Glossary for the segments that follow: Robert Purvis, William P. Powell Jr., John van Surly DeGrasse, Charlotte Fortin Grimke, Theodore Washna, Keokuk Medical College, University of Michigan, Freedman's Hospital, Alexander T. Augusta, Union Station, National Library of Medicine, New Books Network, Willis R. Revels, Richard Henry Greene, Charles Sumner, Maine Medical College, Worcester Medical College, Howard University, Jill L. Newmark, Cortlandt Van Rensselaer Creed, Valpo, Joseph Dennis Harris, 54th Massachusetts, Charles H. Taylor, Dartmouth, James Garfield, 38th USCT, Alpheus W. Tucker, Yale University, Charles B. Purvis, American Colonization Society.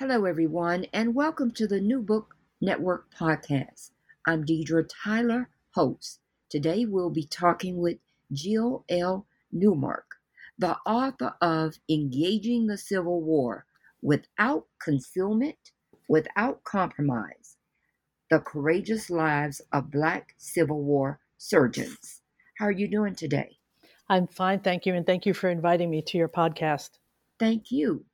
Hello, everyone, and welcome to the New Book Network podcast. I'm Deidre Tyler, host. Today, we'll be talking with Jill L. Newmark, the author of Engaging the Civil War, Without Concealment, Without Compromise, The Courageous Lives of Black Civil War Surgeons. How are you doing today? I'm fine, thank you, and thank you for inviting me to your podcast. Thank you.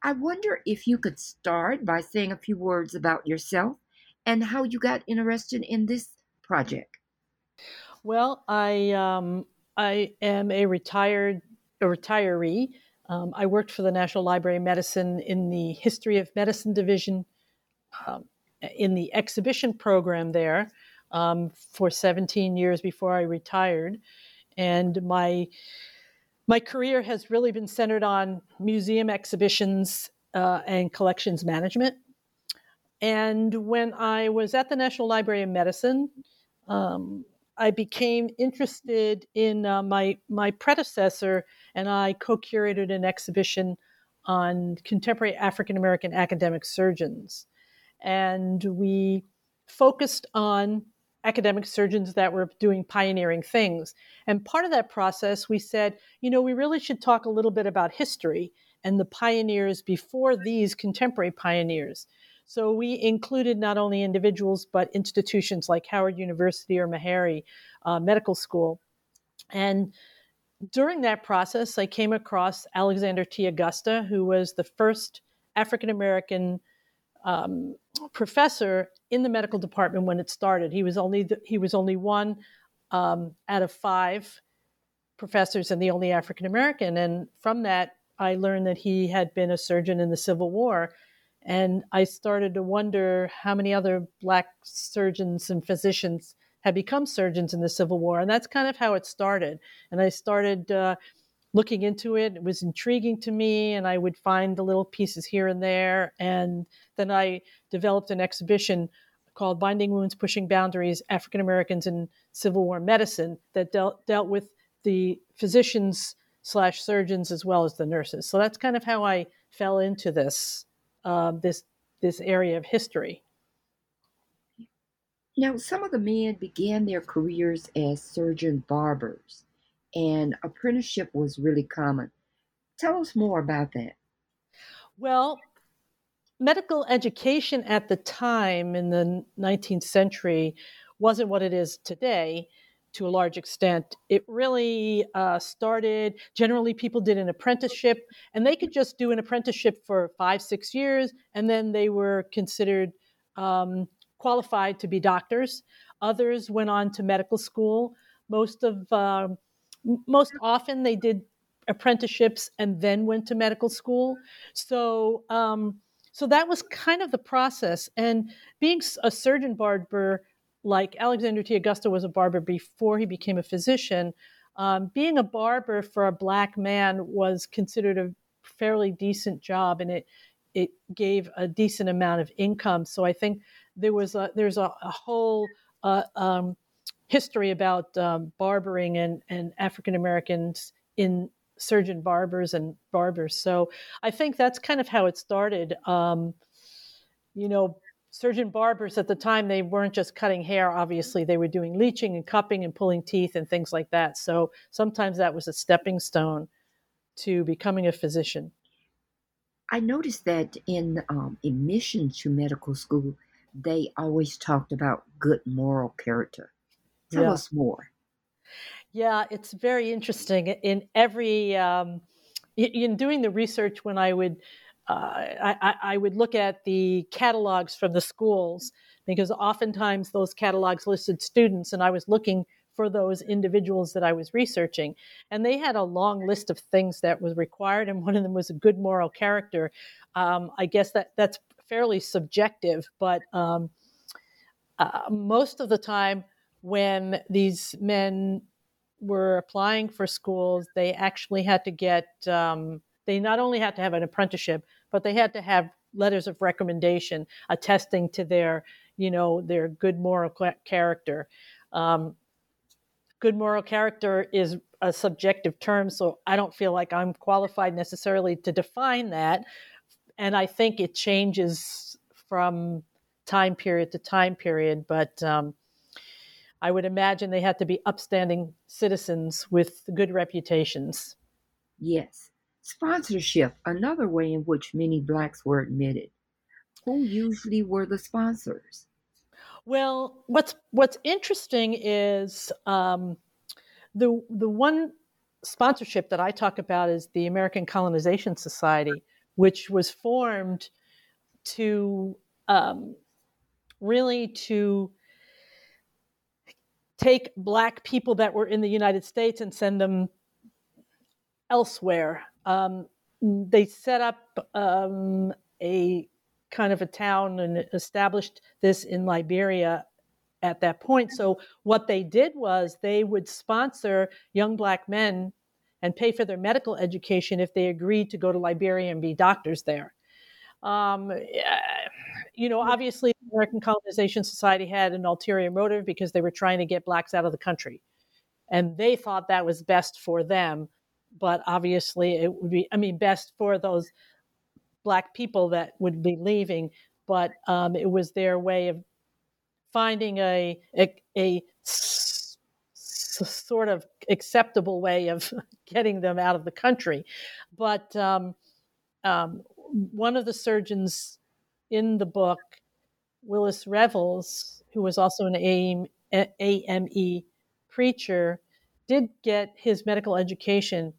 I wonder if you could start by saying a few words about yourself and how you got interested in this project. Well, I am a retiree. I worked for the National Library of Medicine in the History of Medicine Division in the exhibition program there for 17 years before I retired. And my career has really been centered on museum exhibitions and collections management. And when I was at the National Library of Medicine, I became interested in my predecessor, and I co-curated an exhibition on contemporary African-American academic surgeons. And we focused on academic surgeons that were doing pioneering things. And part of that process, we said, we really should talk a little bit about history and the pioneers before these contemporary pioneers. So we included not only individuals, but institutions like Howard University or Meharry Medical School. And during that process, I came across Alexander T. Augusta, who was the first African-American professor in the medical department when it started. He was only one out of five professors and the only African American. And from that, I learned that he had been a surgeon in the Civil War. And I started to wonder how many other Black surgeons and physicians had become surgeons in the Civil War. And that's kind of how it started. And I started looking into it. It was intriguing to me, and I would find the little pieces here and there. And then I developed an exhibition called Binding Wounds, Pushing Boundaries, African Americans in Civil War Medicine that dealt with the physicians/surgeons as well as the nurses. So that's kind of how I fell into this this area of history. Now, some of the men began their careers as surgeon barbers, and apprenticeship was really common. Tell us more about that. Well, medical education at the time in the 19th century wasn't what it is today to a large extent. It really started, generally people did an apprenticeship, and they could just do an apprenticeship for 5-6 years, and then they were considered qualified to be doctors. Others went on to medical school. Most often they did apprenticeships and then went to medical school. So that was kind of the process. And being a surgeon barber, like Alexander T. Augusta was a barber before he became a physician, being a barber for a Black man was considered a fairly decent job, and it gave a decent amount of income. So I think there's a whole history about barbering and African Americans in surgeon barbers and barbers. So I think that's kind of how it started. Surgeon barbers at the time, they weren't just cutting hair, obviously. They were doing leeching and cupping and pulling teeth and things like that. So sometimes that was a stepping stone to becoming a physician. I noticed that in admission to medical school, they always talked about good moral character. Tell us more. Yeah, it's very interesting. In every, in doing the research, when I would I would look at the catalogs from the schools, because oftentimes those catalogs listed students, and I was looking for those individuals that I was researching. And they had a long list of things that was required, and one of them was a good moral character. I guess that's fairly subjective, but most of the time when these men were applying for schools, they actually had to get... They not only had to have an apprenticeship, but they had to have letters of recommendation attesting to their, their good moral character. Good moral character is a subjective term, so I don't feel like I'm qualified necessarily to define that. And I think it changes from time period to time period, but I would imagine they had to be upstanding citizens with good reputations. Yes. Sponsorship, another way in which many Blacks were admitted. Who usually were the sponsors? Well, what's interesting is the one sponsorship that I talk about is the American Colonization Society, which was formed to really to take Black people that were in the United States and send them elsewhere. They set up a kind of a town and established this in Liberia at that point. So what they did was they would sponsor young Black men and pay for their medical education if they agreed to go to Liberia and be doctors there. Obviously the American Colonization Society had an ulterior motive because they were trying to get Blacks out of the country. And they thought that was best for them. But obviously it would be, best for those Black people that would be leaving, but it was their way of finding a sort of acceptable way of getting them out of the country. But one of the surgeons in the book, Willis Revels, who was also an AME preacher, did get his medical education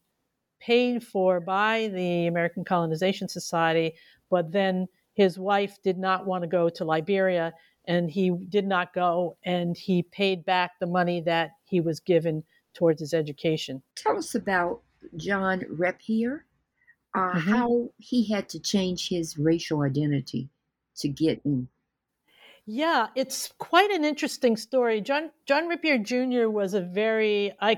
paid for by the American Colonization Society, but then his wife did not want to go to Liberia, and he did not go, and he paid back the money that he was given towards his education. Tell us about John Rapier, how he had to change his racial identity to get in. Yeah, it's quite an interesting story. John Rapier Jr. was a I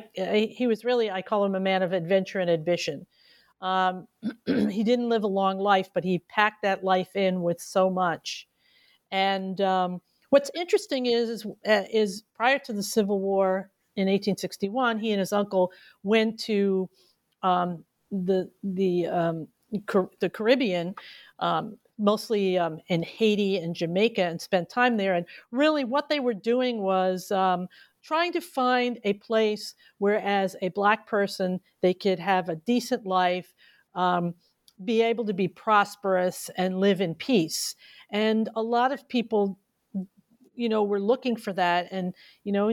call him a man of adventure and ambition. He didn't live a long life, but he packed that life in with so much. And what's interesting is prior to the Civil War in 1861, he and his uncle went to the Caribbean, mostly in Haiti and Jamaica, and spent time there. And really what they were doing was trying to find a place where as a Black person, they could have a decent life, be able to be prosperous and live in peace. And a lot of people, were looking for that. And,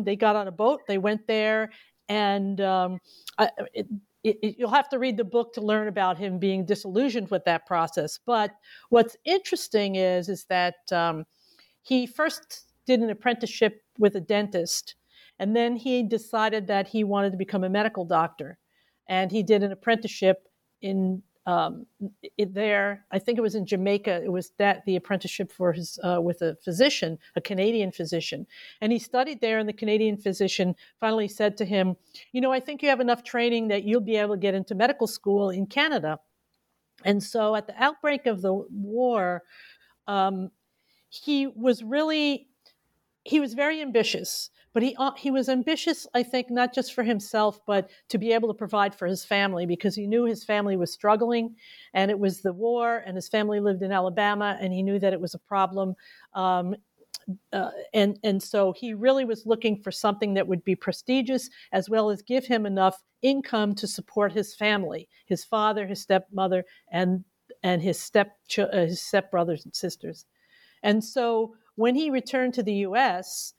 they got on a boat, they went there, and you'll have to read the book to learn about him being disillusioned with that process. But what's interesting is that he first did an apprenticeship with a dentist, and then he decided that he wanted to become a medical doctor. And he did an apprenticeship I think it was in Jamaica. It was the apprenticeship for his with a physician, a Canadian physician. And he studied there, and the Canadian physician finally said to him, I think you have enough training that you'll be able to get into medical school in Canada. And so at the outbreak of the war, he was very ambitious, but he was ambitious, I think, not just for himself, but to be able to provide for his family, because he knew his family was struggling, and it was the war, and his family lived in Alabama, and he knew that it was a problem. And so he really was looking for something that would be prestigious, as well as give him enough income to support his family, his father, his stepmother, and his stepbrothers and sisters. And so when he returned to the U.S.,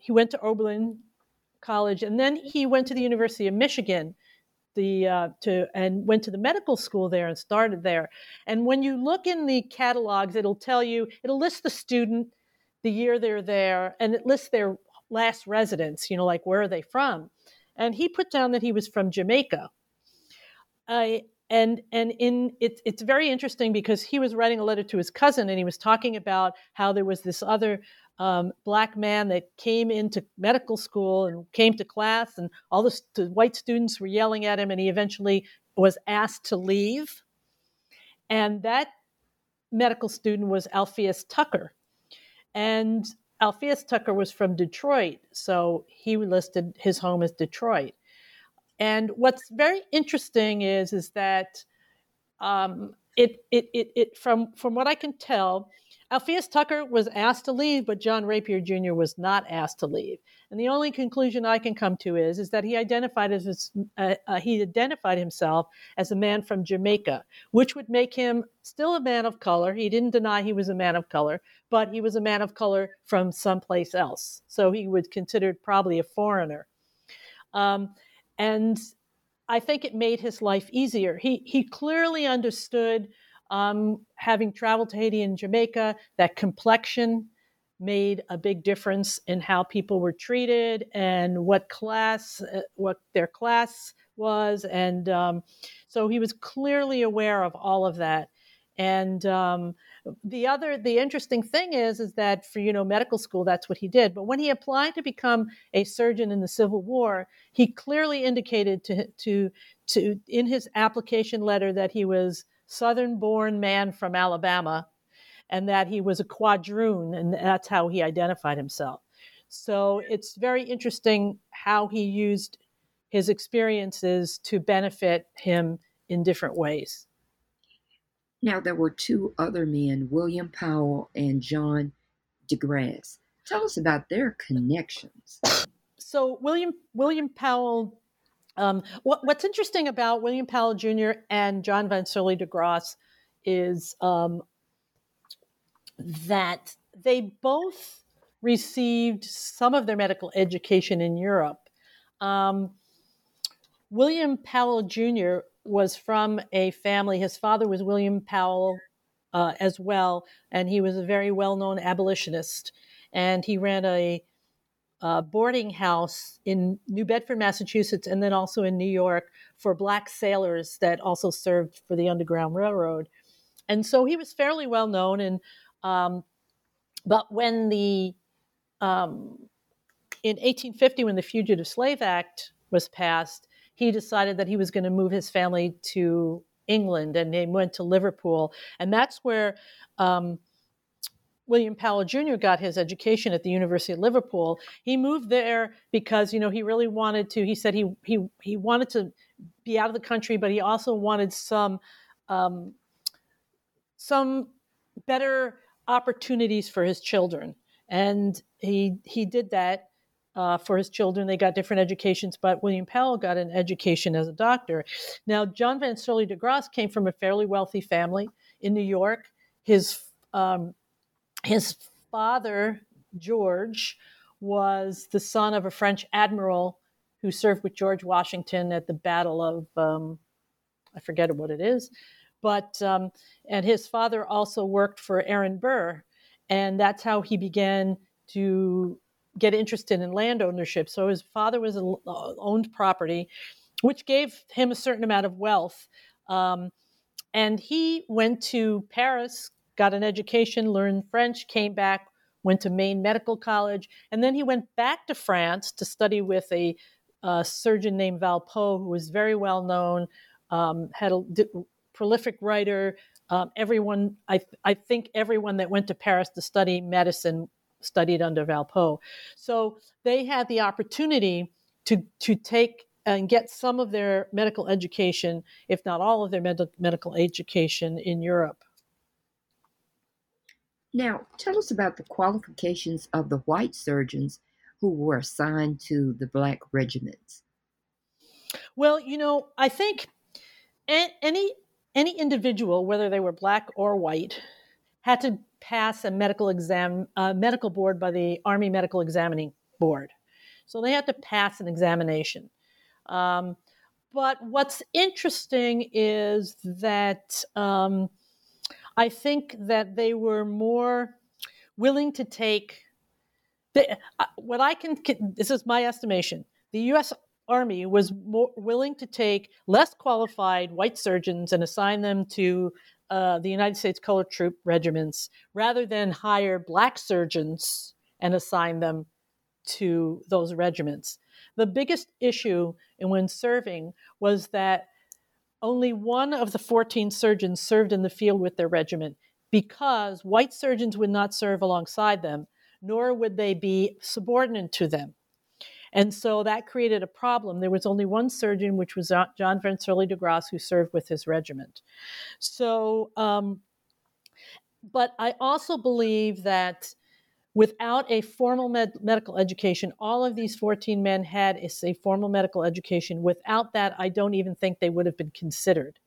he went to Oberlin College, and then he went to the University of Michigan, and went to the medical school there and started there. And when you look in the catalogs, it'll list the student, the year they're there, and it lists their last residence, like where are they from? And he put down that he was from Jamaica. It's very interesting because he was writing a letter to his cousin, and he was talking about how there was this other black man that came into medical school and came to class, and all the white students were yelling at him, and he eventually was asked to leave. And that medical student was Alpheus Tucker. And Alpheus Tucker was from Detroit, so he listed his home as Detroit. And what's very interesting is that from what I can tell, Alpheus Tucker was asked to leave, but John Rapier Jr. was not asked to leave. And the only conclusion I can come to is that he identified himself as a man from Jamaica, which would make him still a man of color. He didn't deny he was a man of color, but he was a man of color from someplace else. So he was considered probably a foreigner. And I think it made his life easier. He clearly understood, having traveled to Haiti and Jamaica, that complexion made a big difference in how people were treated and what their class was. And so he was clearly aware of all of that. And the interesting thing is that for, medical school, that's what he did. But when he applied to become a surgeon in the Civil War, he clearly indicated to in his application letter that he was Southern-born man from Alabama, and that he was a quadroon, and that's how he identified himself. So it's very interesting how he used his experiences to benefit him in different ways. Now, there were two other men, William Powell and John DeGrasse. Tell us about their connections. So William Powell, what's interesting about William Powell Jr. and John van Surly DeGrasse is that they both received some of their medical education in Europe. William Powell Jr. was from a family. His father was William Powell as well, and he was a very well-known abolitionist. And he ran a boarding house in New Bedford, Massachusetts, and then also in New York for black sailors that also served for the Underground Railroad. And so he was fairly well known. And but when in 1850, when the Fugitive Slave Act was passed, he decided that he was going to move his family to England, and they went to Liverpool. And that's where William Powell Jr. got his education, at the University of Liverpool. He moved there because, he really wanted to. He said he wanted to be out of the country, but he also wanted some better opportunities for his children, and he did that for his children. They got different educations, but William Powell got an education as a doctor. Now, John van Surly DeGrasse came from a fairly wealthy family in New York. His father, George, was the son of a French admiral who served with George Washington at the Battle of, I forget what it is, but and his father also worked for Aaron Burr, and that's how he began to get interested in land ownership. So his father owned property, which gave him a certain amount of wealth. And he went to Paris, got an education, learned French, came back, went to Maine Medical College, and then he went back to France to study with a surgeon named Valpo, who was very well known, had a prolific writer. Everyone, I think everyone that went to Paris to study medicine studied under Valpo. So they had the opportunity to take and get some of their medical education, if not all of their medical education in Europe. Now, tell us about the qualifications of the white surgeons who were assigned to the Black regiments. Well, you know, I think any individual, whether they were Black or white, had to pass a medical board by the Army Medical Examining Board. So they had to pass an examination. But what's interesting is that I think that they were more willing to take, this is my estimation, the U.S. Army was more willing to take less qualified white surgeons and assign them to the United States Color Troop regiments rather than hire Black surgeons and assign them to those regiments. The biggest issue when serving was that only one of the 14 surgeons served in the field with their regiment because white surgeons would not serve alongside them, nor would they be subordinate to them. And so that created a problem. There was only one surgeon, which was John van Surly DeGrasse, who served with his regiment. So, but I also believe that without a formal medical education, all of these 14 men had a formal medical education. Without that, I don't even think they would have been considered.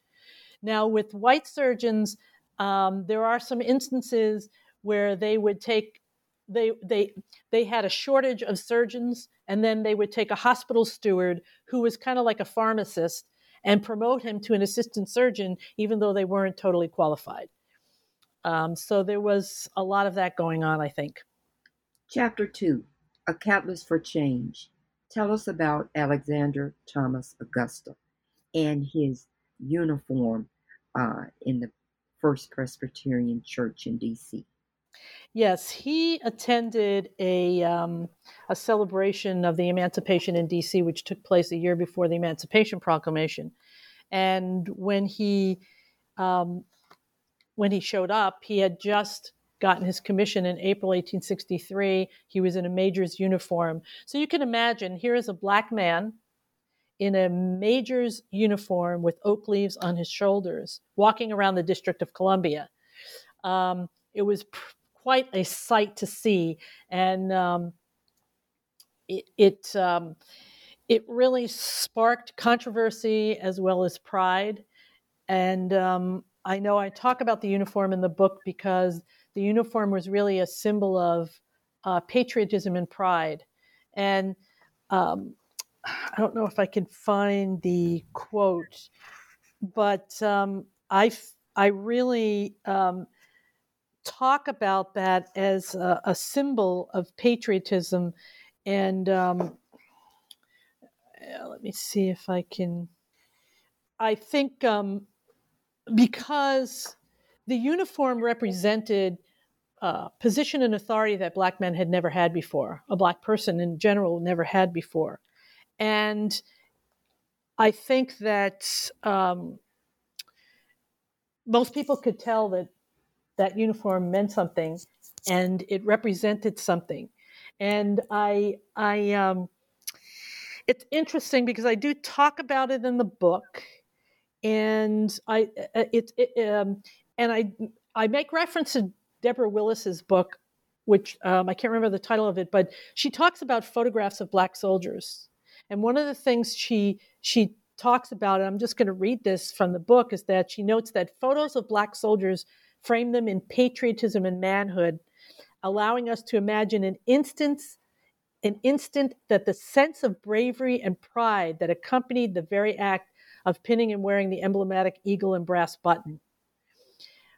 Now, with white surgeons, there are some instances where they would take, they had a shortage of surgeons, and then they would take a hospital steward who was kind of like a pharmacist and promote him to an assistant surgeon, even though they weren't totally qualified. So there was a lot of that going on, I think. Chapter 2, A Catalyst for Change. Tell us about Alexander Thomas Augusta and his uniform in the First Presbyterian Church in D.C. Yes, he attended a celebration of the Emancipation in D.C., which took place a year before the Emancipation Proclamation. And when he showed up, he had just gotten his commission in April 1863. He was in a major's uniform. So you can imagine, here is a Black man in a major's uniform with oak leaves on his shoulders, walking around the District of Columbia. It was quite a sight to see, and it really sparked controversy as well as pride. And I know I talk about the uniform in the book because the uniform was really a symbol of patriotism and pride. And I don't know if I can find the quote, but I really talk about that as a symbol of patriotism. And let me see if I can. I think because the uniform represented position and authority that Black men had never had before, a Black person in general never had before. And I think that most people could tell that uniform meant something, and it represented something. And I it's interesting because I do talk about it in the book, and I make reference to Deborah Willis's book, which I can't remember the title of it, but she talks about photographs of Black soldiers. And one of the things she talks about, and I'm just going to read this from the book, is that she notes that photos of Black soldiers frame them in patriotism and manhood, allowing us to imagine an instant that the sense of bravery and pride that accompanied the very act of pinning and wearing the emblematic eagle and brass button.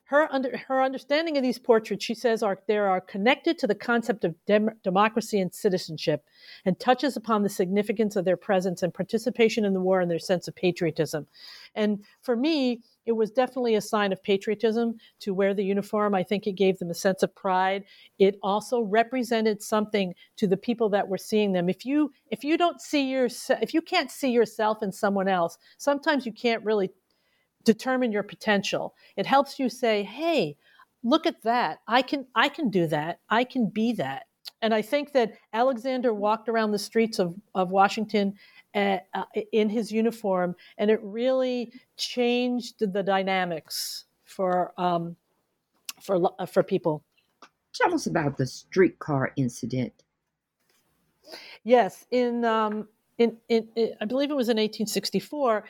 Her understanding of these portraits, she says, are connected to the concept of democracy and citizenship, and touches upon the significance of their presence and participation in the war and their sense of patriotism. And for me, it was definitely a sign of patriotism to wear the uniform. I think it gave them a sense of pride. It also represented something to the people that were seeing them. If you can't see yourself in someone else, sometimes you can't really determine your potential. It helps you say, hey, look at that. I can do that. I can be that. And I think that Alexander walked around the streets of Washington in his uniform, and it really changed the dynamics for people. Tell us about the streetcar incident. Yes, in I believe it was in 1864.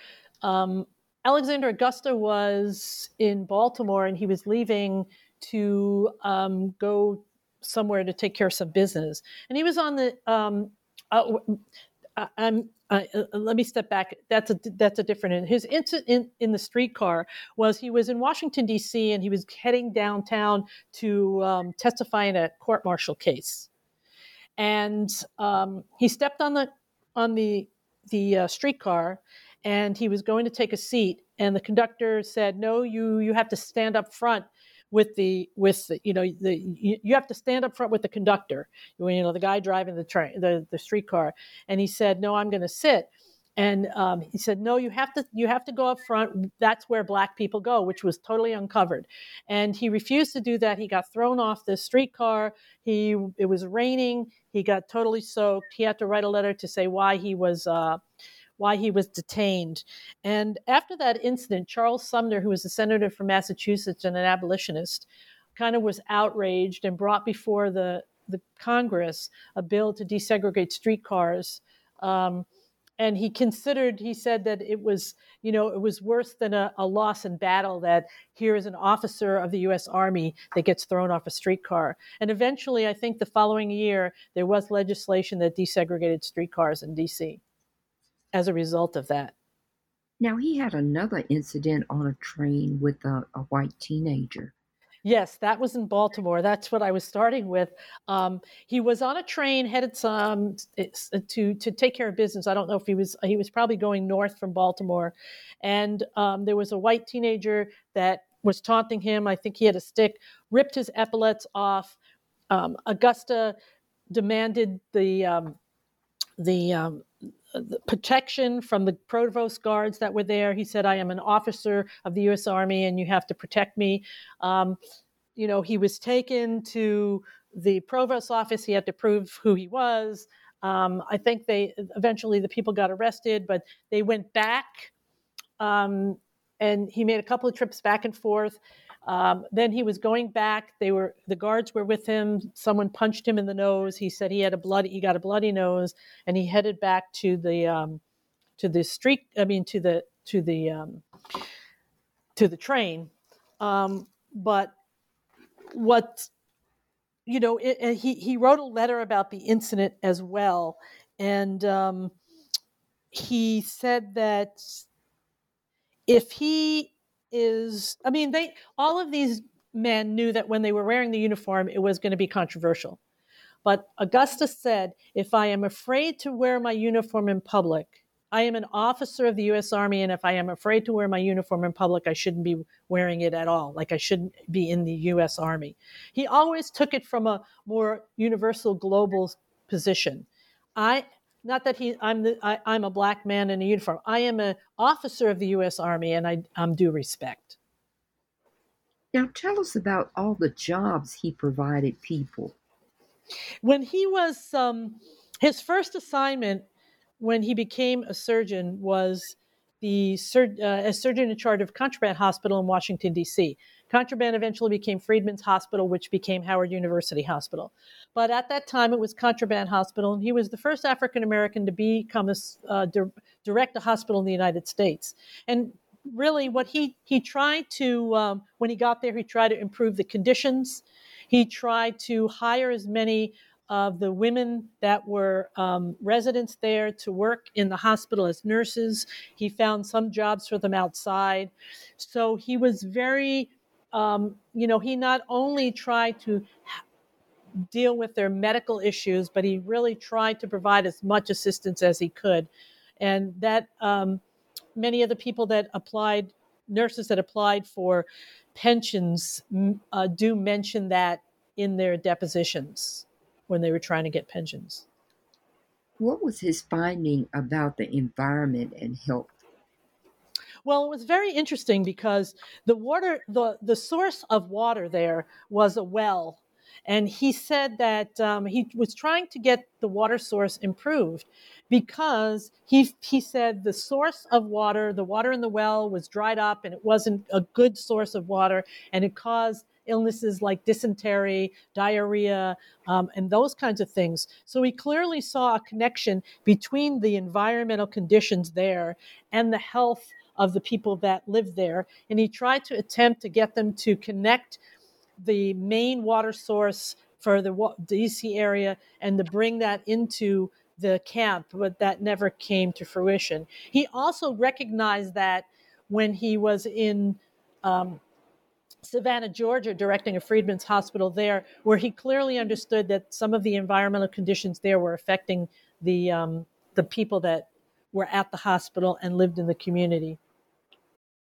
Alexander Augusta was in Baltimore, and he was leaving to go somewhere to take care of some business. And he was on the. Let me step back. That's a different end. His incident in the streetcar was he was in Washington D.C. and he was heading downtown to testify in a court martial case, and he stepped on the streetcar. And he was going to take a seat, and the conductor said, "No, you have to stand up front you have to stand up front with the conductor, the guy driving the train, the streetcar." And he said, "No, I'm going to sit." And he said, "No, you have to go up front. That's where black people go," which was totally uncovered. And he refused to do that. He got thrown off the streetcar. It was raining. He got totally soaked. He had to write a letter to say why he was detained. And after that incident, Charles Sumner, who was a senator from Massachusetts and an abolitionist, kind of was outraged and brought before the Congress a bill to desegregate streetcars. And he said that it was worse than a loss in battle, that here is an officer of the U.S. Army that gets thrown off a streetcar. And eventually, I think the following year, there was legislation that desegregated streetcars in D.C. as a result of that. Now, he had another incident on a train with a white teenager. Yes, that was in Baltimore. That's what I was starting with. He was on a train headed to take care of business. I don't know if he was probably going north from Baltimore. And there was a white teenager that was taunting him. I think he had a stick, ripped his epaulets off. Augusta demanded the protection from the provost guards that were there. He said, "I am an officer of the U.S. Army and you have to protect me." He was taken to the provost's office. He had to prove who he was. I think eventually the people got arrested, but they went back and he made a couple of trips back and forth. Then he was going back. The guards were with him. Someone punched him in the nose. He said he got a bloody nose, and he headed back to the train. But what, he wrote a letter about the incident as well. And he said that if he, all of these men knew that when they were wearing the uniform, it was going to be controversial. But Augusta said, "If I am afraid to wear my uniform in public, I am an officer of the U.S. Army, and if I am afraid to wear my uniform in public, I shouldn't be wearing it at all. Like, I shouldn't be in the U.S. Army." He always took it from a more universal, global position. I'm a black man in a uniform. I am an officer of the U.S. Army, and I'm due respect. Now, tell us about all the jobs he provided people. When he was his first assignment when he became a surgeon was as surgeon in charge of Contraband Hospital in Washington D.C. Contraband eventually became Freedman's Hospital, which became Howard University Hospital. But at that time, it was Contraband Hospital, and he was the first African-American to become direct a hospital in the United States. And really, what he tried to, when he got there, he tried to improve the conditions. He tried to hire as many of the women that were residents there to work in the hospital as nurses. He found some jobs for them outside. So he was very... he not only tried to deal with their medical issues, but he really tried to provide as much assistance as he could. And that many of the people that applied, nurses that applied for pensions, do mention that in their depositions when they were trying to get pensions. What was his finding about the environment and health? Well, it was very interesting because the water, the source of water there was a well. And he said that he was trying to get the water source improved because he said the source of water, the water in the well was dried up and it wasn't a good source of water, and it caused illnesses like dysentery, diarrhea, and those kinds of things. So he clearly saw a connection between the environmental conditions there and the health of the people that lived there. And he tried to attempt to get them to connect the main water source for the DC area and to bring that into the camp, but that never came to fruition. He also recognized that when he was in Savannah, Georgia, directing a Freedman's Hospital there, where he clearly understood that some of the environmental conditions there were affecting the people that were at the hospital and lived in the community.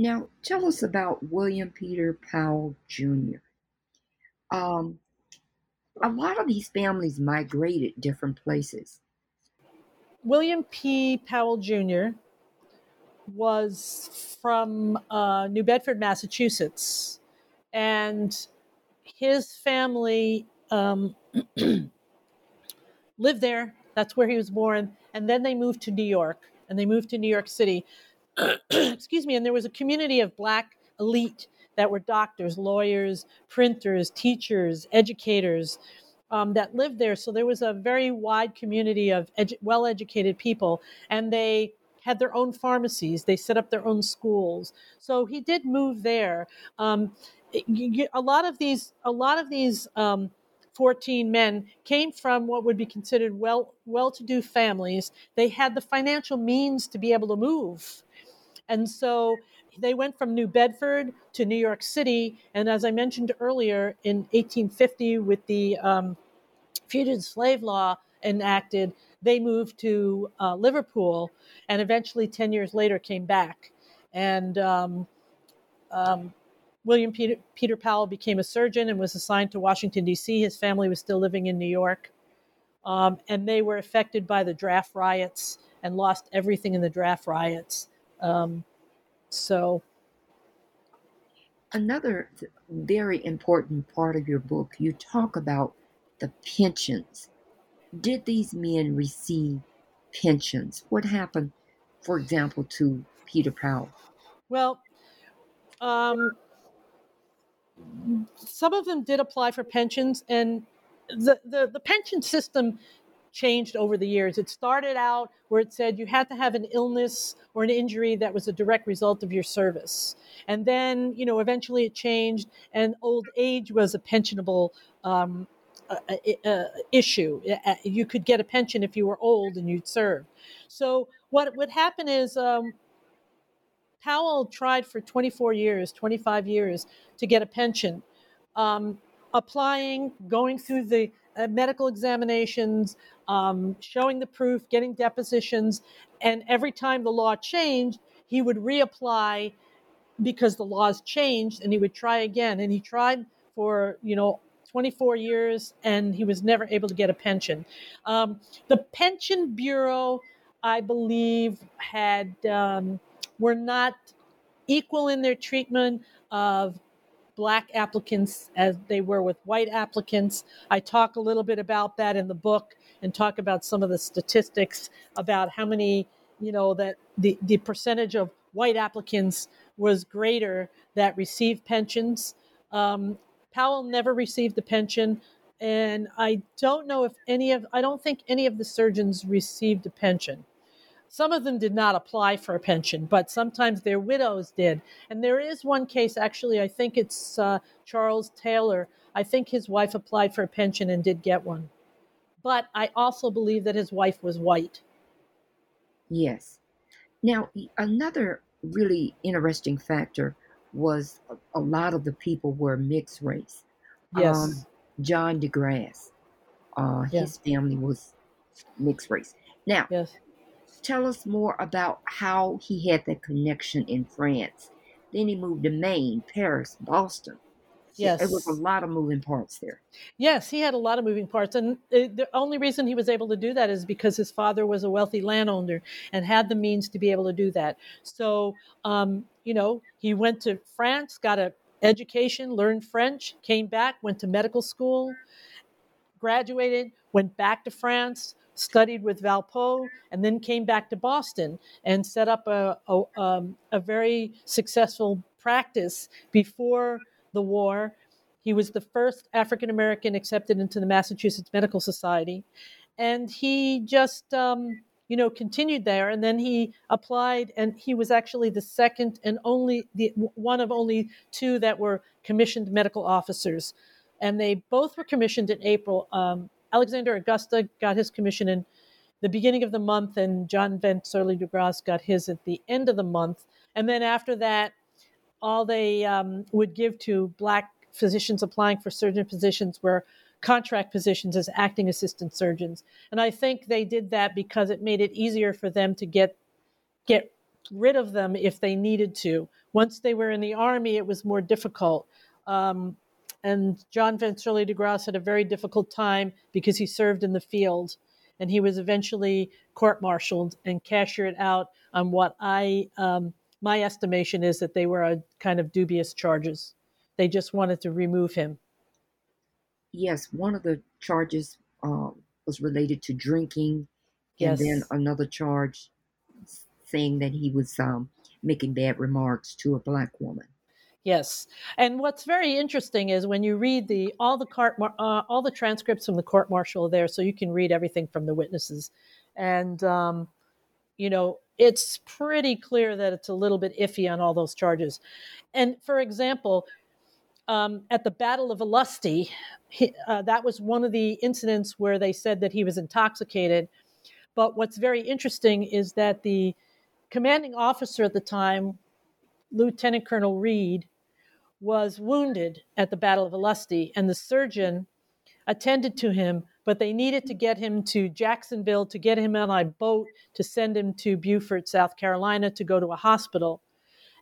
Now, tell us about William Peter Powell Jr. A lot of these families migrated different places. William P. Powell Jr. was from New Bedford, Massachusetts, and his family lived there. That's where he was born, and then they moved to New York, and they moved to New York City. Excuse me. And there was a community of Black elite that were doctors, lawyers, printers, teachers, educators that lived there. So there was a very wide community of well-educated people, and they had their own pharmacies. They set up their own schools. So he did move there. A lot of these 14 men came from what would be considered well-to-do families. They had the financial means to be able to move. And so they went from New Bedford to New York City. And as I mentioned earlier, in 1850, with the Fugitive Slave Law enacted, they moved to Liverpool, and eventually 10 years later came back. And William Peter Powell became a surgeon and was assigned to Washington, D.C. His family was still living in New York. And they were affected by the draft riots and lost everything in the draft riots. So another very important part of your book, you talk about the pensions. Did these men receive pensions? What happened, for example, to Peter Powell? Well, some of them did apply for pensions, and the pension system changed over the years. It started out where it said you had to have an illness or an injury that was a direct result of your service. And then, eventually it changed, and old age was a pensionable issue. You could get a pension if you were old and you'd serve. So what would happen is Powell tried for 25 years to get a pension, applying, going through the medical examinations, showing the proof, getting depositions. And every time the law changed, he would reapply because the laws changed, and he would try again. And he tried for, 24 years, and he was never able to get a pension. The Pension Bureau, I believe, were not equal in their treatment of Black applicants as they were with white applicants. I talk a little bit about that in the book and talk about some of the statistics about how many, that the percentage of white applicants was greater that received pensions. Powell never received a pension, and I don't think any of the surgeons received a pension. Some of them did not apply for a pension, but sometimes their widows did. And there is one case, actually, I think it's Charles Taylor. I think his wife applied for a pension and did get one. But I also believe that his wife was white. Yes. Now, another really interesting factor was a lot of the people were mixed race. Yes. John DeGrasse, his family was mixed race. Now, tell us more about how he had that connection in France. Then he moved to Maine, Paris, Boston. Yes. It was a lot of moving parts there. Yes, he had a lot of moving parts. And the only reason he was able to do that is because his father was a wealthy landowner and had the means to be able to do that. So, you know, he went to France, got an education, learned French, came back, went to medical school, graduated, went back to France, studied with Valpo, and then came back to Boston and set up a very successful practice before the war. He was the first African-American accepted into the Massachusetts Medical Society. And he just, continued there. And then he applied, and he was actually the second and only, one of only two that were commissioned medical officers. And they both were commissioned in April. Alexander Augusta got his commission in the beginning of the month, and John van Surly DeGrasse got his at the end of the month. And then after that, all they would give to Black physicians applying for surgeon positions were contract positions as acting assistant surgeons. And I think they did that because it made it easier for them to get rid of them if they needed to. Once they were in the Army, it was more difficult. And John van Surly DeGrasse had a very difficult time because he served in the field, and he was eventually court-martialed and cashiered out on what my estimation is that they were a kind of dubious charges. They just wanted to remove him. Yes, one of the charges was related to drinking, and then another charge saying that he was making bad remarks to a Black woman. Yes, and what's very interesting is when you read all the transcripts from the court martial there, so you can read everything from the witnesses, and it's pretty clear that it's a little bit iffy on all those charges. And for example, at the Battle of Olustee, that was one of the incidents where they said that he was intoxicated. But what's very interesting is that the commanding officer at the time, Lieutenant Colonel Reed, was wounded at the Battle of Olustee, and the surgeon attended to him, but they needed to get him to Jacksonville, to get him on a boat, to send him to Beaufort, South Carolina, to go to a hospital.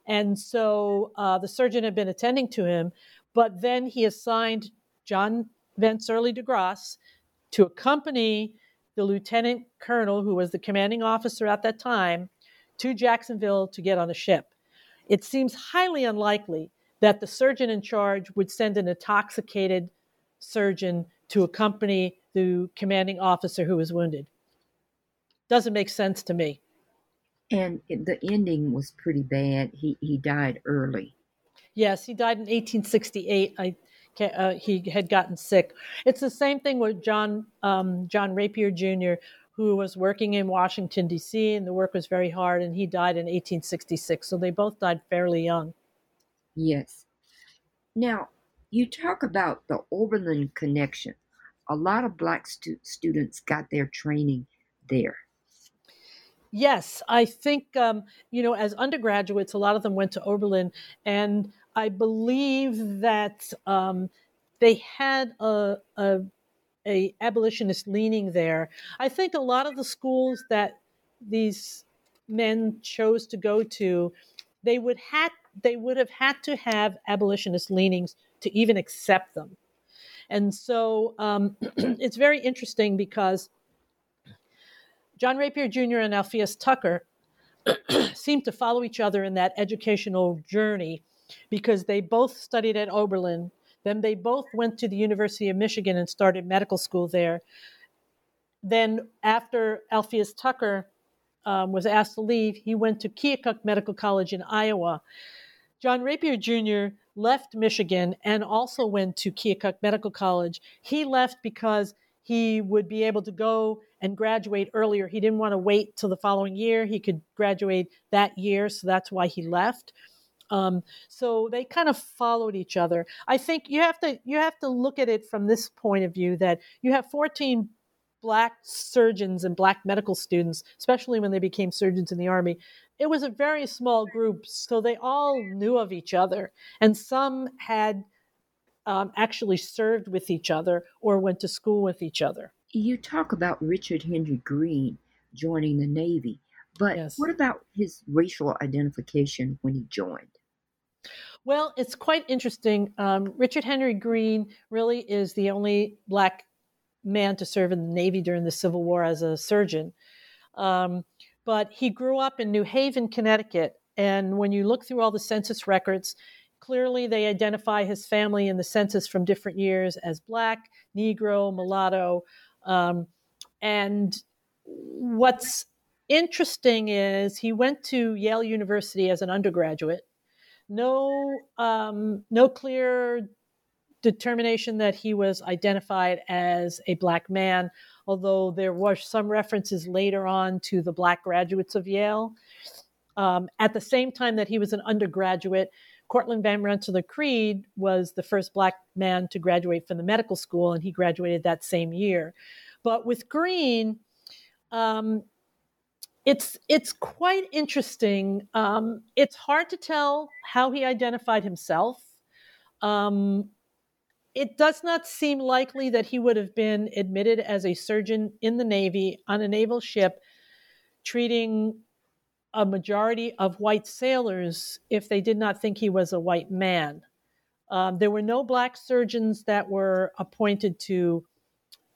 And so the surgeon had been attending to him, but then he assigned John van Surly DeGrasse to accompany the lieutenant colonel, who was the commanding officer at that time, to Jacksonville to get on a ship. It seems highly unlikely that the surgeon in charge would send an intoxicated surgeon to accompany the commanding officer who was wounded. Doesn't make sense to me. And the ending was pretty bad. He died early. Yes, he died in 1868. He had gotten sick. It's the same thing with John Rapier Jr., who was working in Washington, D.C., and the work was very hard, and he died in 1866. So they both died fairly young. Yes. Now, you talk about the Oberlin connection. A lot of Black students got their training there. Yes. I think, as undergraduates, a lot of them went to Oberlin, and I believe that they had a abolitionist leaning there. I think a lot of the schools that these men chose to go to, they would have had to have abolitionist leanings to even accept them. And so it's very interesting because John Rapier Jr. and Alpheus Tucker seem to follow each other in that educational journey because they both studied at Oberlin. Then they both went to the University of Michigan and started medical school there. Then after Alpheus Tucker was asked to leave, he went to Keokuk Medical College in Iowa. John Rapier Jr. left Michigan and also went to Keokuk Medical College. He left because he would be able to go and graduate earlier. He didn't want to wait till the following year. He could graduate that year, so that's why he left. So they kind of followed each other. I think you have to look at it from this point of view that you have 14 Black surgeons and Black medical students, especially when they became surgeons in the Army, it was a very small group, so they all knew of each other. And some had actually served with each other or went to school with each other. You talk about Richard Henry Greene joining the Navy, but yes. What about his racial identification when he joined? Well, it's quite interesting. Richard Henry Greene really is the only Black man to serve in the Navy during the Civil War as a surgeon. But he grew up in New Haven, Connecticut. And when you look through all the census records, clearly they identify his family in the census from different years as Black, Negro, mulatto. And what's interesting is he went to Yale University as an undergraduate. No clear determination that he was identified as a Black man, although there were some references later on to the Black graduates of Yale. At the same time that he was an undergraduate, Cortlandt Van Rensselaer Creed was the first Black man to graduate from the medical school, and he graduated that same year. But with Greene, it's quite interesting. It's hard to tell how he identified himself. It does not seem likely that he would have been admitted as a surgeon in the Navy on a naval ship treating a majority of white sailors if they did not think he was a white man. There were no Black surgeons that were appointed to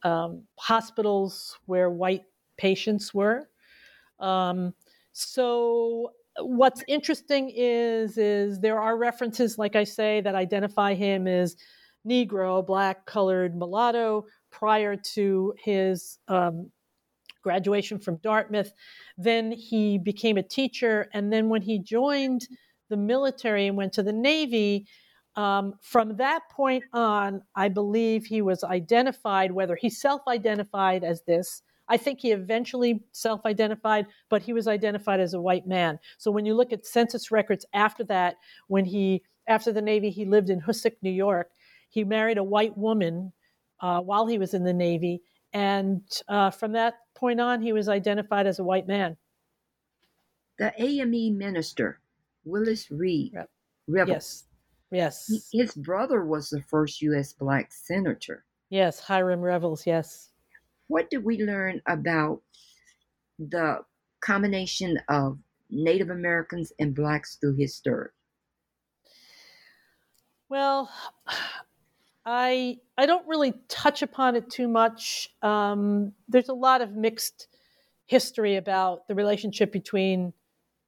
hospitals where white patients were. So what's interesting is there are references, like I say, that identify him as Negro, Black, colored, mulatto prior to his graduation from Dartmouth. Then he became a teacher. And then when he joined the military and went to the Navy, from that point on, I believe he was identified, whether he self-identified as this, I think he eventually self-identified, but he was identified as a white man. So when you look at census records after that, after the Navy, he lived in Hoosac, New York. He married a white woman while he was in the Navy. And from that point on, he was identified as a white man. The AME minister, Willis R. Revels. Yes. His brother was the first U.S. Black senator. Yes, Hiram Revels, yes. What did we learn about the combination of Native Americans and Blacks through his story? Well, I don't really touch upon it too much. There's a lot of mixed history about the relationship between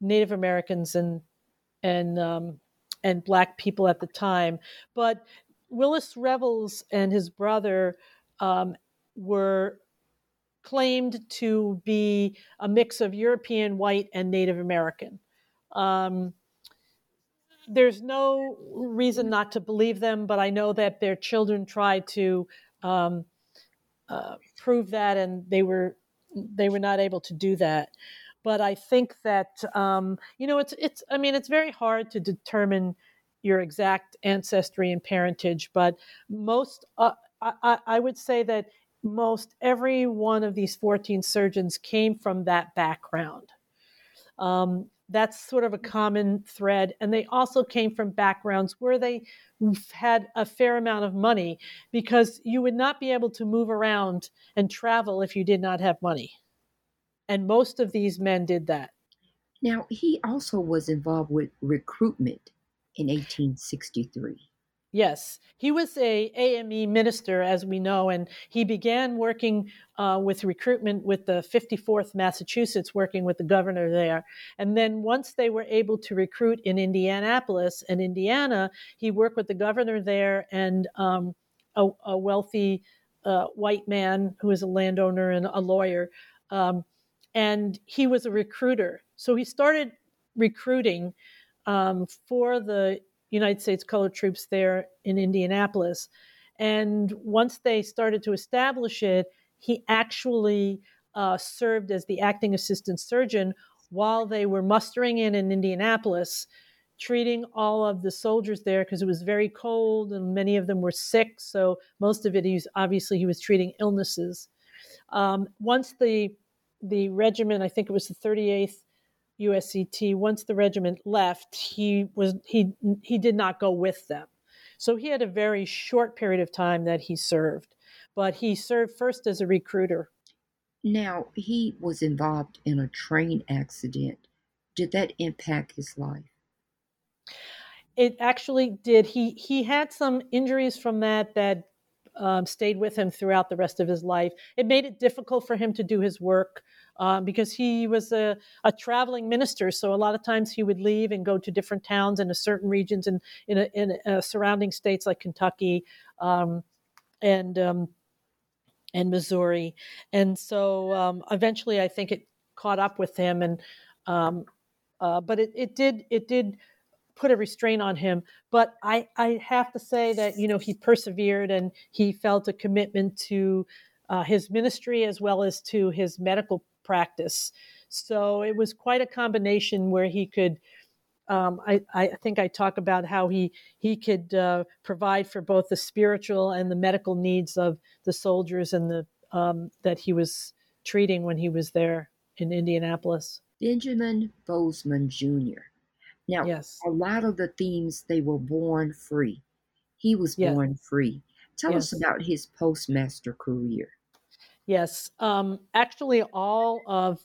Native Americans and Black people at the time. But Willis Revels and his brother were claimed to be a mix of European, white, and Native American. There's no reason not to believe them, but I know that their children tried to prove that, and they were not able to do that. But I think that it's very hard to determine your exact ancestry and parentage, but most I would say that most every one of these 14 surgeons came from that background. That's sort of a common thread. And they also came from backgrounds where they had a fair amount of money, because you would not be able to move around and travel if you did not have money. And most of these men did that. Now, he also was involved with recruitment in 1863. Yes, he was a AME minister, as we know, and he began working with recruitment with the 54th Massachusetts, working with the governor there. And then once they were able to recruit in Indianapolis and Indiana, he worked with the governor there and a wealthy white man who is a landowner and a lawyer. And he was a recruiter. So he started recruiting for the United States Colored Troops there in Indianapolis. And once they started to establish it, he actually served as the acting assistant surgeon while they were mustering in Indianapolis, treating all of the soldiers there because it was very cold and many of them were sick. So most of it, he was treating illnesses. Once the regiment, I think it was the 38th USCT, once the regiment left, he did not go with them. So he had a very short period of time that he served, but he served first as a recruiter. Now, he was involved in a train accident. Did that impact his life? It actually did. He had some injuries from that stayed with him throughout the rest of his life. It made it difficult for him to do his work because he was a traveling minister. So a lot of times he would leave and go to different towns in a certain regions and in surrounding states like Kentucky and Missouri. And so eventually I think it caught up with him. And but it did put a restraint on him. But I have to say that, he persevered and he felt a commitment to his ministry as well as to his medical practice. So it was quite a combination where he could, I think I talk about how he could provide for both the spiritual and the medical needs of the soldiers and that he was treating when he was there in Indianapolis. Benjamin Bozeman, Jr. Now, yes. A lot of the themes, they were born free. He was born free. Tell us about his postmaster career. Yes. Actually, all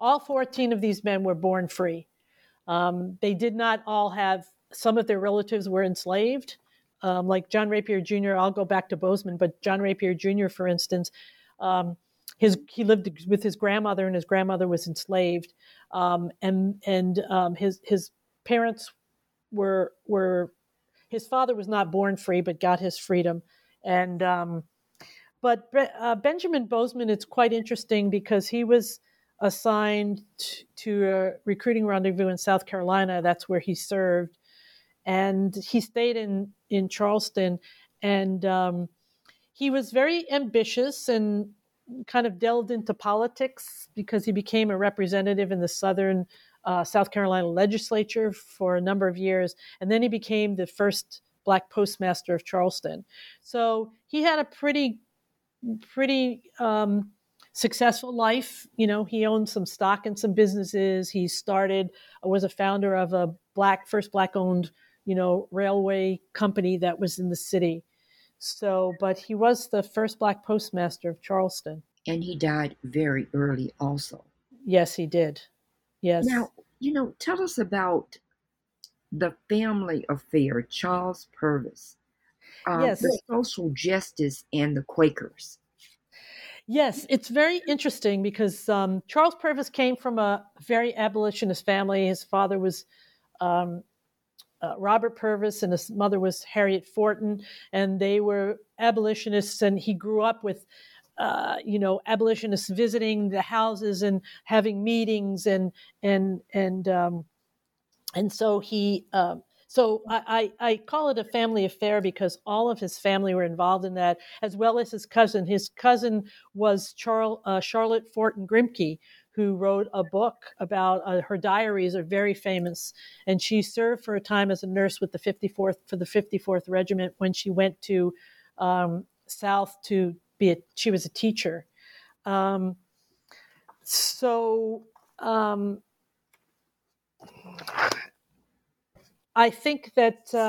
14 of these men were born free. They did not all have, some of their relatives were enslaved. Like John Rapier Jr., I'll go back to Bozeman, but John Rapier Jr., for instance, he lived with his grandmother, and his grandmother was enslaved. His parents were his father was not born free, but got his freedom. And but Benjamin Bozeman, it's quite interesting because he was assigned to a recruiting rendezvous in South Carolina. That's where he served, and he stayed in Charleston. And he was very ambitious and kind of delved into politics because he became a representative in the Southern South Carolina legislature for a number of years. And then he became the first Black postmaster of Charleston. So he had a pretty successful life. He owned some stock in some businesses. He was a founder of a first black owned, railway company that was in the city. So, but he was the first Black postmaster of Charleston. And he died very early also. Yes, he did. Yes. Now, tell us about the family affair, Charles Purvis, the social justice and the Quakers. Yes, it's very interesting because Charles Purvis came from a very abolitionist family. His father was Robert Purvis, and his mother was Harriet Fortin, and they were abolitionists. And he grew up with, abolitionists visiting the houses and having meetings, and so he. So I call it a family affair because all of his family were involved in that, as well as his cousin. His cousin was Charlotte Fortin Grimke, who wrote a book about her diaries are very famous. And she served for a time as a nurse with the 54th Regiment when she went to South to be she was a teacher. I think that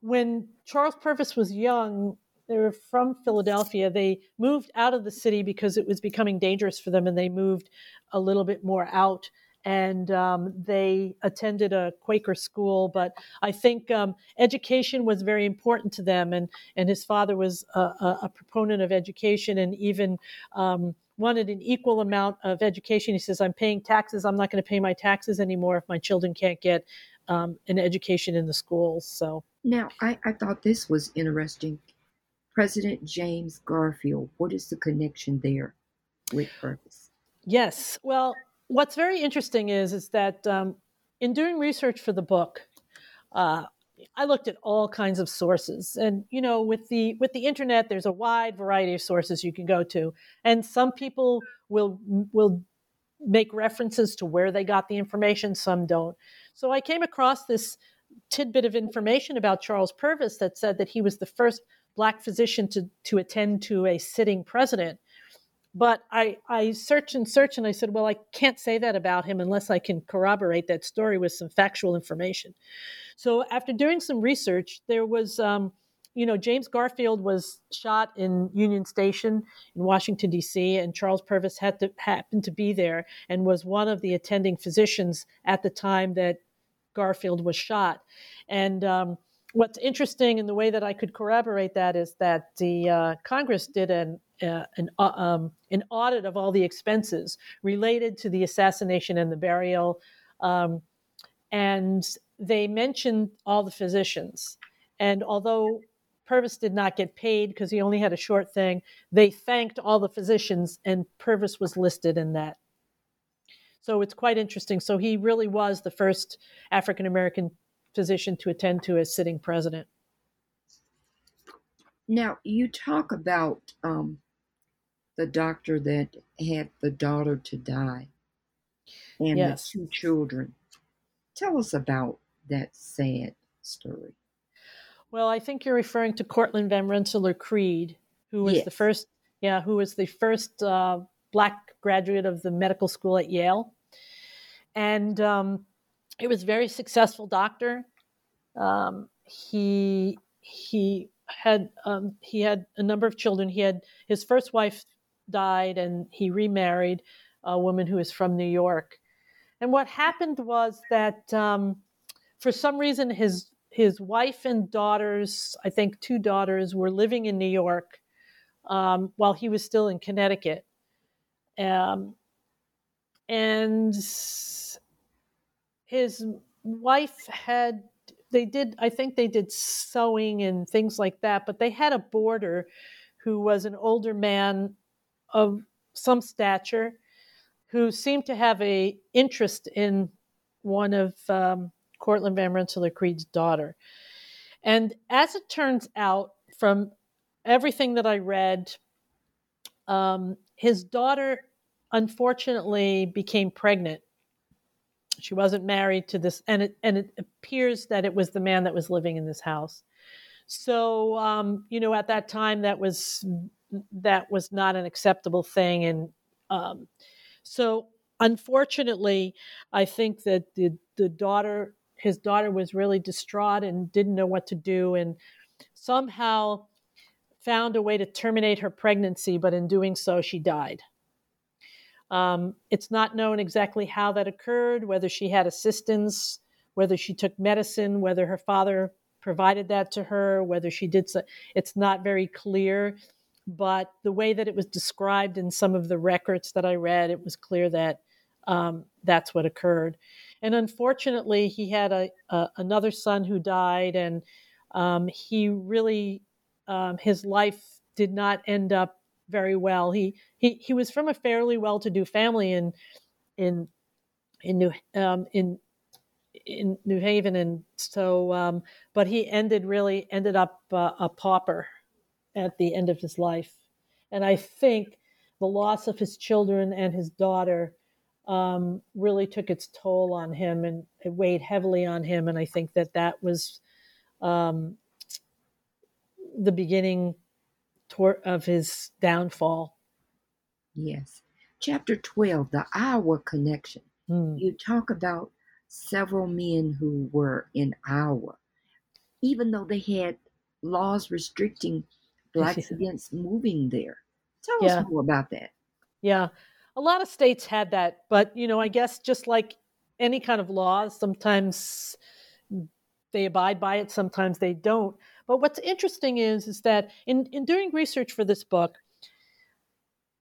when Charles Purvis was young, they were from Philadelphia. They moved out of the city because it was becoming dangerous for them, and they moved a little bit more out. And they attended a Quaker school. But I think education was very important to them. And his father was a proponent of education and even wanted an equal amount of education. He says, I'm paying taxes. I'm not going to pay my taxes anymore if my children can't get an education in the schools. So now I thought this was interesting. President James Garfield, what is the connection there with Purvis? Yes. Well, what's very interesting is that in doing research for the book, I looked at all kinds of sources. And, with the internet, there's a wide variety of sources you can go to. And some people will make references to where they got the information, some don't. So I came across this tidbit of information about Charles Purvis that said that he was the first Black physician to attend to a sitting president. But I searched and I said, well, I can't say that about him unless I can corroborate that story with some factual information. So after doing some research, there was, James Garfield was shot in Union Station in Washington, D.C., and Charles Purvis happened to be there and was one of the attending physicians at the time that Garfield was shot. And what's interesting in the way that I could corroborate that is that the Congress did an audit of all the expenses related to the assassination and the burial. And they mentioned all the physicians. And although Purvis did not get paid because he only had a short thing, they thanked all the physicians, and Purvis was listed in that. So it's quite interesting. So he really was the first African-American physician to attend to a sitting president. Now, you talk about the doctor that had the daughter to die and yes. the two children. Tell us about that sad story. Well, I think you're referring to Cortlandt Van Rensselaer Creed, who was yes. the first Black graduate of the medical school at Yale. And he was a very successful doctor. He had a number of children. He had his first wife died, and he remarried a woman who is from New York. And what happened was that for some reason, his wife and daughters, I think two daughters, were living in New York while he was still in Connecticut. And his wife they did sewing and things like that, but they had a boarder who was an older man of some stature who seemed to have an interest in one of Cortlandt Van Rensselaer Creed's daughter. And as it turns out, from everything that I read, his daughter unfortunately became pregnant. She wasn't married to this, and it appears that it was the man that was living in this house. So, at that time, that was not an acceptable thing. And so, unfortunately, I think that his daughter was really distraught and didn't know what to do, and somehow found a way to terminate her pregnancy, but in doing so, she died. It's not known exactly how that occurred, whether she had assistance, whether she took medicine, whether her father provided that to her, whether she did so. It's not very clear, but the way that it was described in some of the records that I read, it was clear that that's what occurred. And unfortunately, he had another son who died, and he really, his life did not end up very well. He was from a fairly well-to-do family in New Haven, and so but he ended up a pauper at the end of his life. And I think the loss of his children and his daughter really took its toll on him, and it weighed heavily on him. And I think that was the beginning of his downfall. Yes. Chapter 12, the Iowa Connection. You talk about several men who were in Iowa, even though they had laws restricting Blacks against moving there. Tell us more about that. Yeah. A lot of states had that, but, I guess just like any kind of laws, sometimes they abide by it, sometimes they don't. But what's interesting is that in doing research for this book,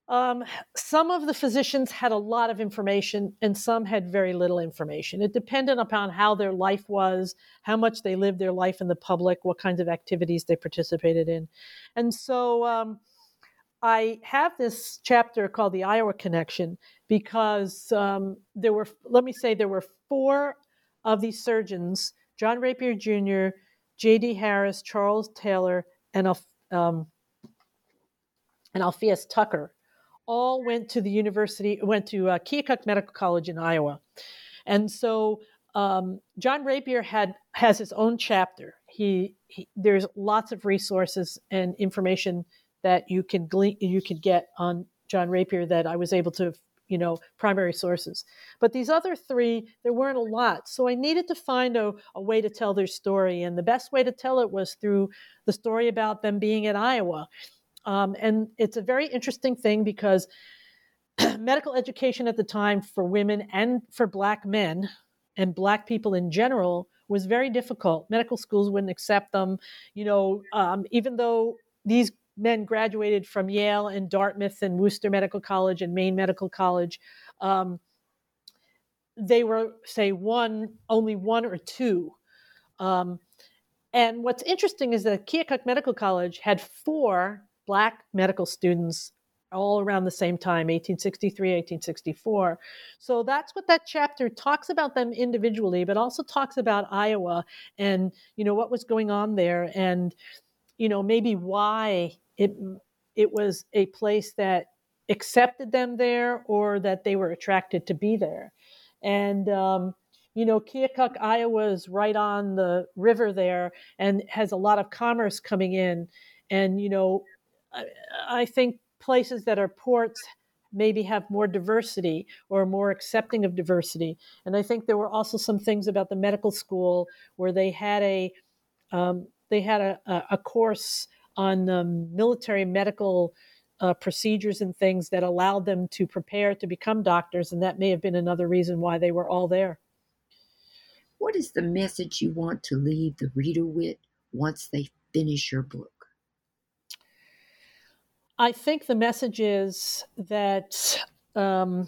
some of the physicians had a lot of information and some had very little information. It depended upon how their life was, how much they lived their life in the public, what kinds of activities they participated in. And so I have this chapter called The Iowa Connection because there were four of these surgeons, John Rapier Jr., J.D. Harris, Charles Taylor, and Alpheus Tucker, all went to Keokuk Medical College in Iowa. And so John Rapier has his own chapter. There's lots of resources and information that you can get on John Rapier that I was able to, you know, primary sources. But these other three, there weren't a lot. So I needed to find a way to tell their story. And the best way to tell it was through the story about them being at Iowa. And it's a very interesting thing because medical education at the time for women and for Black men and Black people in general was very difficult. Medical schools wouldn't accept them, you know, even though these men graduated from Yale and Dartmouth and Worcester Medical College and Maine Medical College. They were, say, only one or two. And what's interesting is that Keokuk Medical College had 4 Black medical students all around the same time, 1863, 1864. So that's what that chapter talks about them individually, but also talks about Iowa and, you know, what was going on there and, you know, maybe why it was a place that accepted them there or that they were attracted to be there. And, you know, Keokuk, Iowa is right on the river there and has a lot of commerce coming in. And, you know, I think places that are ports maybe have more diversity or more accepting of diversity. And I think there were also some things about the medical school where they had a course on military medical procedures and things that allowed them to prepare to become doctors. And that may have been another reason why they were all there. What is the message you want to leave the reader with once they finish your book? I think the message is that that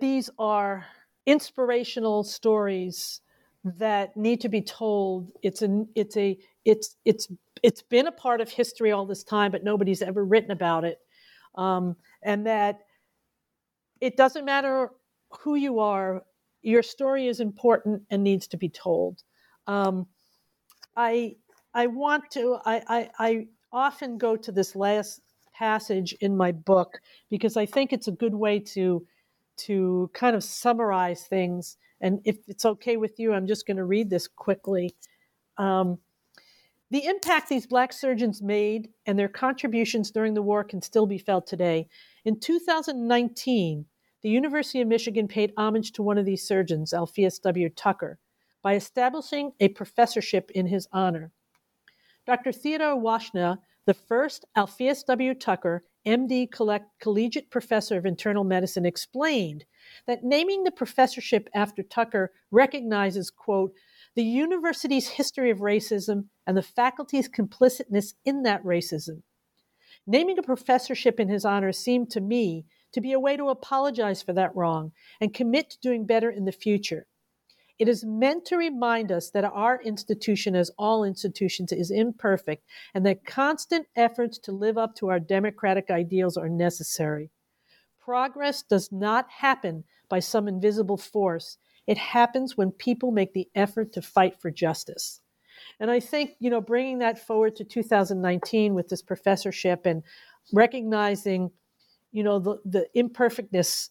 these are inspirational stories that need to be told. It's been a part of history all this time, but nobody's ever written about it. And that it doesn't matter who you are, your story is important and needs to be told. I often go to this last passage in my book because I think it's a good way to kind of summarize things. And if it's okay with you, I'm just going to read this quickly. The impact these Black surgeons made and their contributions during the war can still be felt today. In 2019, the University of Michigan paid homage to one of these surgeons, Alpheus W. Tucker, by establishing a professorship in his honor. Dr. Theodore Washna, the first Alpheus W. Tucker, MD collegiate professor of internal medicine, explained that naming the professorship after Tucker recognizes, quote, the university's history of racism and the faculty's complicitness in that racism. Naming a professorship in his honor seemed to me to be a way to apologize for that wrong and commit to doing better in the future. It is meant to remind us that our institution, as all institutions, is imperfect and that constant efforts to live up to our democratic ideals are necessary. Progress does not happen by some invisible force. It happens when people make the effort to fight for justice. And I think, you know, bringing that forward to 2019 with this professorship and recognizing, you know, the imperfectness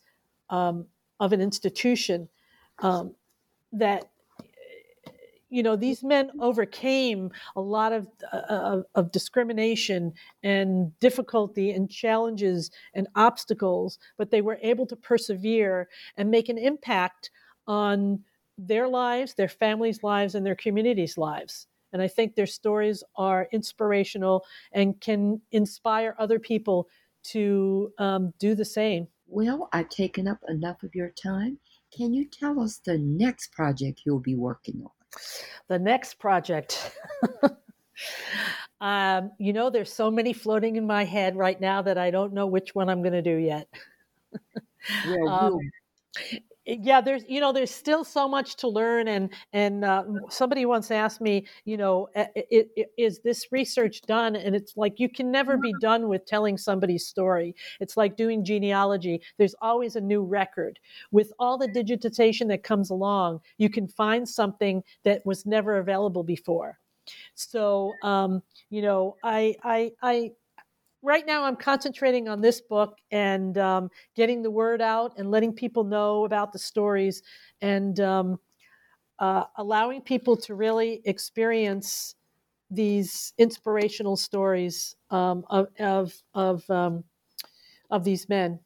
of an institution, that, you know, these men overcame a lot of discrimination and difficulty and challenges and obstacles, but they were able to persevere and make an impact on their lives, their families' lives, and their communities' lives. And I think their stories are inspirational and can inspire other people to do the same. Well, I've taken up enough of your time. Can you tell us the next project you'll be working on? The next project. You know, there's so many floating in my head right now that I don't know which one I'm going to do yet. Yeah, there's still so much to learn. And somebody once asked me, you know, is this research done? And it's like, you can never be done with telling somebody's story. It's like doing genealogy. There's always a new record. With all the digitization that comes along, you can find something that was never available before. So, you know, I right now, I'm concentrating on this book and getting the word out and letting people know about the stories and allowing people to really experience these inspirational stories of these men.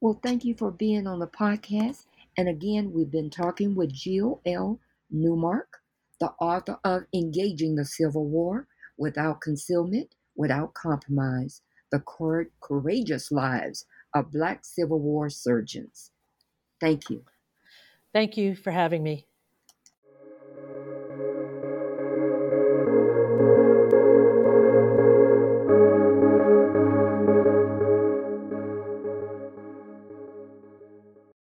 Well, thank you for being on the podcast. And again, we've been talking with Jill L. Newmark, the author of Engaging the Civil War Without Concealment, Without Compromise, The Courageous Lives of Black Civil War Surgeons. Thank you. Thank you for having me.